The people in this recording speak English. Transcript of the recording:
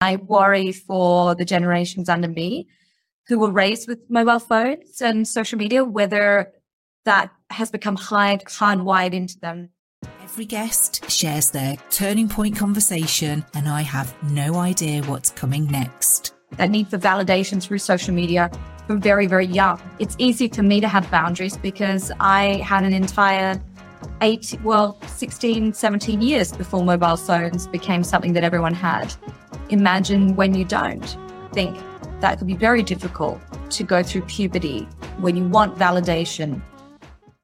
I worry for the generations under me who were raised with mobile phones and social media, whether that has become hardwired into them. Every guest shares their turning point conversation, and I have no idea what's coming next. That need for validation through social media from very, very young. It's easy for me to have boundaries because I had an entire 16, 17 years before mobile phones became something that everyone had. Imagine when you don't. I think that could be very difficult to go through puberty when you want validation.